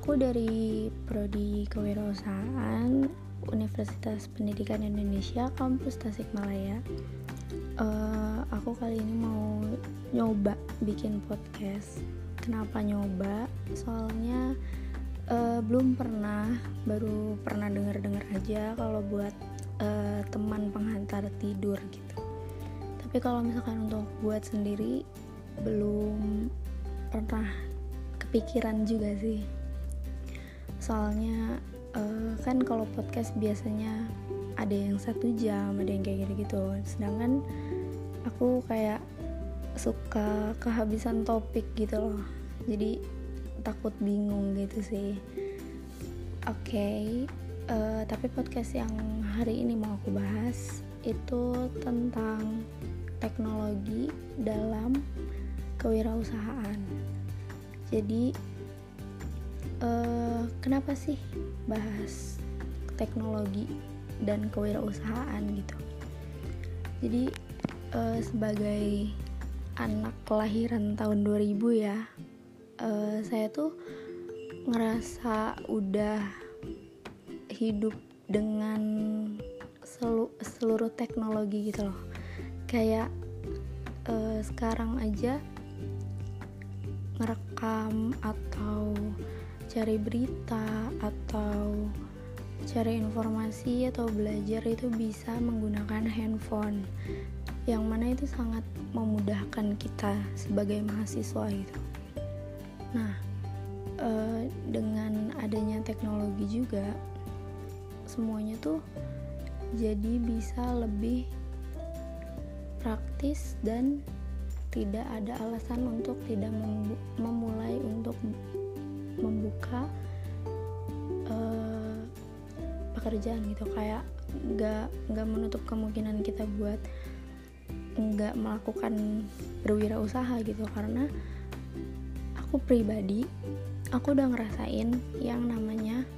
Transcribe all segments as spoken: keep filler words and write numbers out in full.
Aku dari Prodi Kewirausahaan Universitas Pendidikan Indonesia kampus Tasikmalaya. Uh, aku kali ini mau nyoba bikin podcast. Kenapa nyoba? Soalnya uh, belum pernah, baru pernah dengar-dengar aja kalau buat uh, teman penghantar tidur gitu. Tapi kalau misalkan untuk buat sendiri belum pernah kepikiran juga sih. Soalnya Uh, kan kalau podcast biasanya ada yang satu jam, ada yang kayak gitu-gitu, sedangkan aku kayak suka kehabisan topik gitu loh, jadi takut bingung gitu sih. Oke okay. uh, tapi podcast yang hari ini mau aku bahas itu tentang teknologi dalam kewirausahaan. Jadi Uh, kenapa sih bahas teknologi dan kewirausahaan gitu? Jadi uh, sebagai anak kelahiran tahun dua ribu ya, uh, saya tuh ngerasa udah hidup dengan selu- seluruh teknologi gitu loh. Kayak uh, sekarang aja ngerekam atau cari berita atau cari informasi atau belajar itu bisa menggunakan handphone, yang mana itu sangat memudahkan kita sebagai mahasiswa gitu. Nah, eh, dengan adanya teknologi juga, semuanya tuh jadi bisa lebih praktis dan tidak ada alasan untuk tidak memulai untuk membuka uh, pekerjaan gitu. Kayak nggak nggak menutup kemungkinan kita buat nggak melakukan berwirausaha gitu, karena aku pribadi aku udah ngerasain yang namanya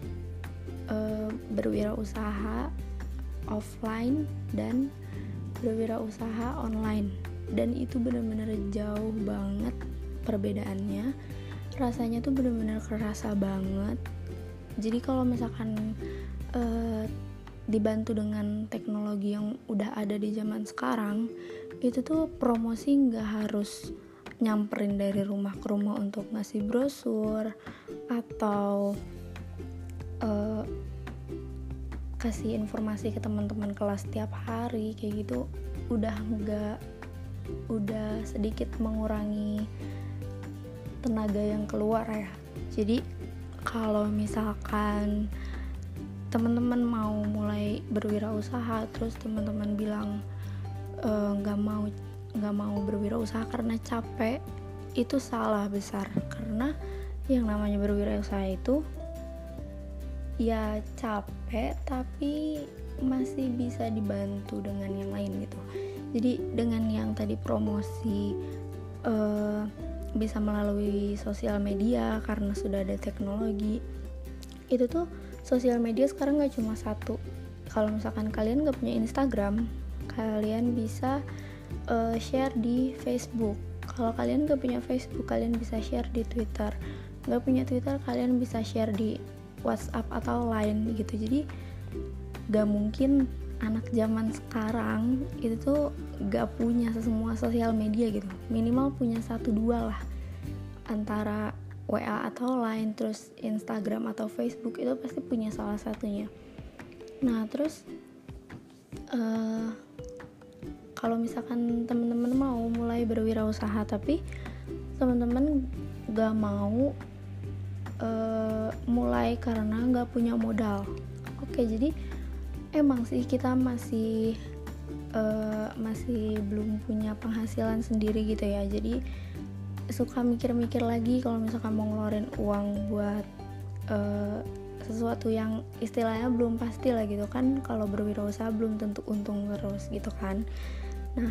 uh, berwirausaha offline dan berwirausaha online, dan itu benar-benar jauh banget perbedaannya. Rasanya tuh benar-benar kerasa banget. Jadi kalau misalkan eh, dibantu dengan teknologi yang udah ada di zaman sekarang, itu tuh promosi nggak harus nyamperin dari rumah ke rumah untuk ngasih brosur atau eh, kasih informasi ke teman-teman kelas tiap hari kayak gitu. Udah nggak, udah sedikit mengurangi tenaga yang keluar ya. Jadi kalau misalkan teman-teman mau mulai berwirausaha, terus teman-teman bilang nggak e, mau nggak mau berwirausaha karena capek, itu salah besar. Karena yang namanya berwirausaha itu ya capek, tapi masih bisa dibantu dengan yang lain gitu. Jadi dengan yang tadi promosi e, bisa melalui sosial media karena sudah ada teknologi, itu tuh sosial media sekarang gak cuma satu. Kalau misalkan kalian gak punya Instagram, kalian bisa uh, share di Facebook. Kalau kalian gak punya Facebook, kalian bisa share di Twitter. Gak punya Twitter, kalian bisa share di WhatsApp atau Line gitu. Jadi gak mungkin anak zaman sekarang itu tuh gak punya semua sosial media gitu. Minimal punya satu dua lah, antara W A atau Line, terus Instagram atau Facebook, itu pasti punya salah satunya. Nah terus uh, kalau misalkan teman-teman mau mulai berwirausaha tapi teman-teman gak mau uh, mulai karena gak punya modal, oke, jadi emang sih kita masih uh, masih belum punya penghasilan sendiri gitu ya. Jadi suka mikir-mikir lagi kalau misalkan mau ngeluarin uang buat uh, sesuatu yang istilahnya belum pasti lah gitu kan. Kalau berwirausaha belum tentu untung terus gitu kan. Nah,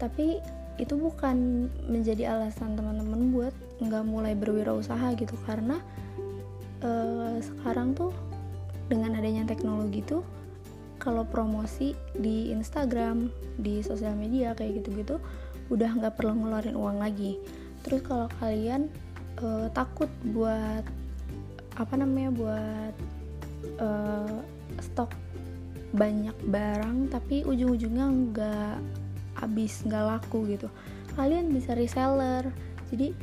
tapi itu bukan menjadi alasan teman-teman buat nggak mulai berwirausaha gitu, karena uh, sekarang tuh dengan adanya teknologi tuh, kalau promosi di Instagram, di sosial media kayak gitu-gitu, udah nggak perlu ngeluarin uang lagi. Terus kalau kalian e, takut buat apa namanya buat uh, stok banyak barang tapi ujung-ujungnya nggak habis, nggak laku gitu. Kalian bisa reseller, jadi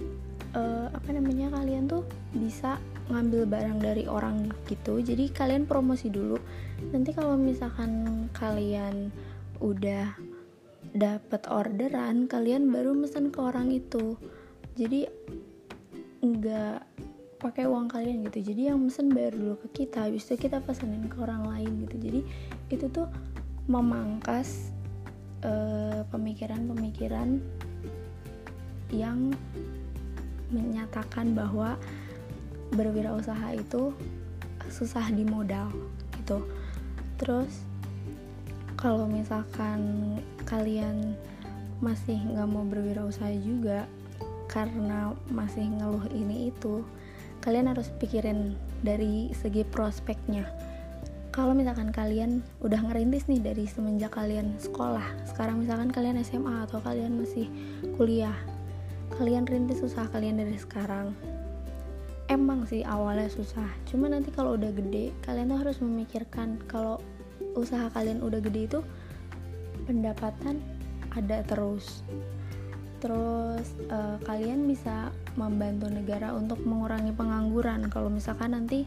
uh, apa namanya kalian tuh bisa ngambil barang dari orang gitu. Jadi kalian promosi dulu, nanti kalau misalkan kalian udah dapat orderan, kalian baru mesen ke orang itu. Jadi nggak pakai uang kalian gitu, jadi yang mesen bayar dulu ke kita, habis itu kita pesenin ke orang lain gitu. Jadi itu tuh memangkas eh, pemikiran-pemikiran yang menyatakan bahwa berwirausaha itu susah di modal gitu. Terus kalau misalkan kalian masih nggak mau berwirausaha juga karena masih ngeluh ini itu, kalian harus pikirin dari segi prospeknya. Kalau misalkan kalian udah ngerintis nih dari semenjak kalian sekolah, sekarang misalkan kalian S M A atau kalian masih kuliah, kalian rintis usaha kalian dari sekarang, emang sih awalnya susah, cuma nanti kalau udah gede kalian tuh harus memikirkan kalau usaha kalian udah gede itu pendapatan ada terus. Terus eh, kalian bisa membantu negara untuk mengurangi pengangguran. Kalau misalkan nanti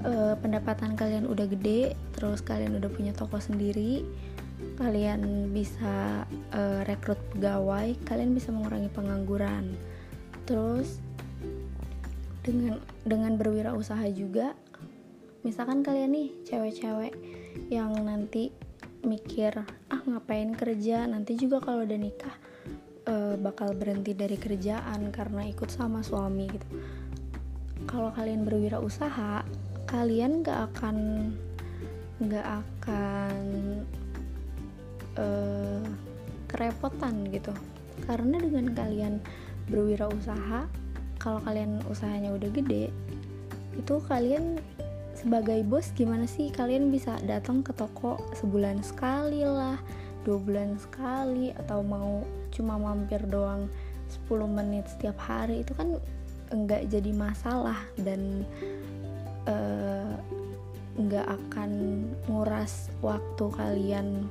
eh, pendapatan kalian udah gede, terus kalian udah punya toko sendiri, kalian bisa eh, rekrut pegawai, kalian bisa mengurangi pengangguran. Terus dengan dengan berwirausaha juga, misalkan kalian nih cewek-cewek yang nanti mikir, ah ngapain kerja, nanti juga kalau udah nikah bakal berhenti dari kerjaan karena ikut sama suami gitu. Kalau kalian berwirausaha, kalian gak akan gak akan uh, kerepotan gitu, karena dengan kalian berwirausaha, kalau kalian usahanya udah gede, itu kalian sebagai bos gimana sih, kalian bisa datang ke toko sebulan sekali lah, dua bulan sekali, atau mau cuma mampir doang sepuluh menit setiap hari, itu kan enggak jadi masalah dan uh, enggak akan nguras waktu kalian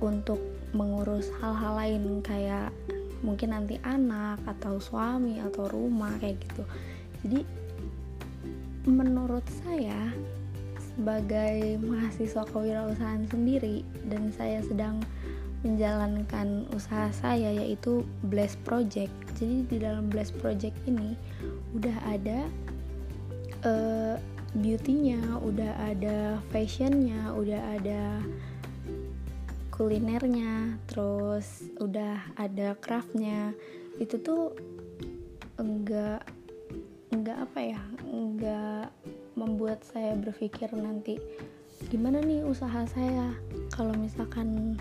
untuk mengurus hal-hal lain kayak mungkin nanti anak atau suami atau rumah kayak gitu. Jadi menurut saya sebagai mahasiswa kewirausahaan sendiri, dan saya sedang menjalankan usaha saya yaitu Bless Project. Jadi di dalam Bless Project ini udah ada uh, beauty-nya, udah ada fashion-nya, udah ada kulinernya, terus udah ada craft-nya. Itu tuh enggak enggak apa ya? Enggak membuat saya berpikir nanti gimana nih usaha saya kalau misalkan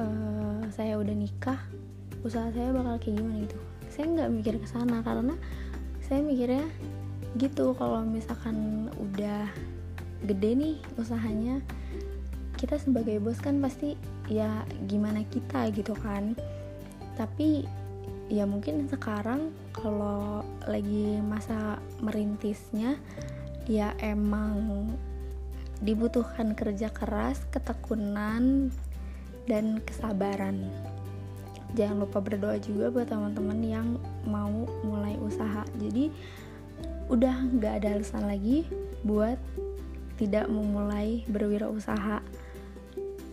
Uh, saya udah nikah, usaha saya bakal kayak gimana gitu. Saya nggak mikir ke sana karena saya mikirnya gitu, kalau misalkan udah gede nih usahanya, kita sebagai bos kan pasti ya gimana kita gitu kan. Tapi ya mungkin sekarang kalau lagi masa merintisnya ya emang dibutuhkan kerja keras, ketekunan, dan kesabaran. Jangan lupa berdoa juga buat teman-teman yang mau mulai usaha. Jadi udah gak ada alasan lagi buat tidak memulai berwirausaha.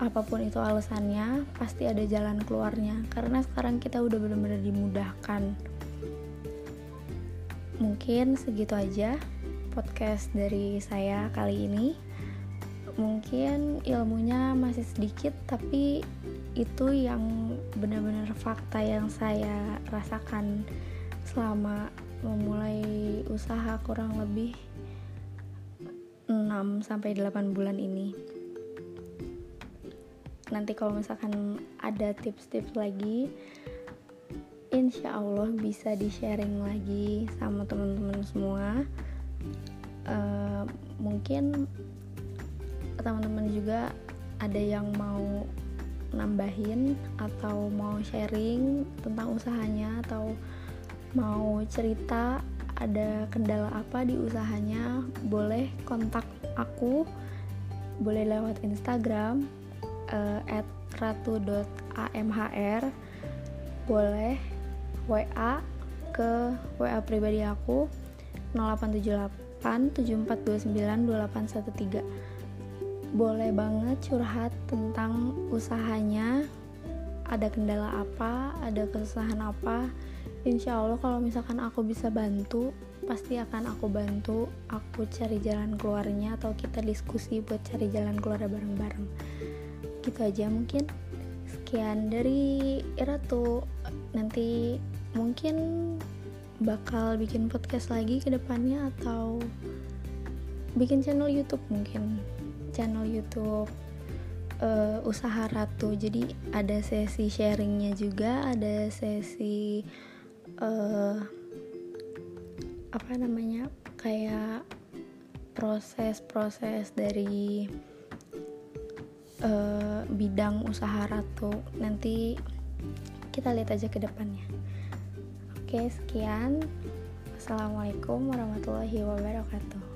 Apapun itu alasannya, pasti ada jalan keluarnya, karena sekarang kita udah benar-benar dimudahkan. Mungkin segitu aja podcast dari saya kali ini. Mungkin ilmunya masih sedikit, tapi itu yang benar-benar fakta yang saya rasakan selama memulai usaha kurang lebih enam sampai delapan bulan ini. Nanti kalau misalkan ada tips-tips lagi, insya Allah bisa di-sharing lagi sama teman-teman semua. Uh, mungkin teman-teman juga ada yang mau nambahin atau mau sharing tentang usahanya atau mau cerita ada kendala apa di usahanya, boleh kontak aku, boleh lewat Instagram uh, at ratu dot amhr, boleh W A ke W A pribadi aku nol delapan tujuh delapan tujuh empat dua sembilan dua delapan satu tiga. Boleh banget curhat tentang usahanya, ada kendala apa, ada kesusahan apa. Insya Allah kalau misalkan aku bisa bantu, pasti akan aku bantu, aku cari jalan keluarnya, atau kita diskusi buat cari jalan keluar bareng-bareng. Gitu aja mungkin. Sekian dari Iratu. Nanti mungkin bakal bikin podcast lagi ke depannya, atau bikin channel YouTube mungkin. Channel YouTube uh, Usaha Ratu. Jadi ada sesi sharingnya juga, ada sesi uh, apa namanya, kayak proses-proses dari uh, bidang usaha Ratu. Nanti kita lihat aja ke depannya. Oke, sekian. Assalamualaikum warahmatullahi wabarakatuh.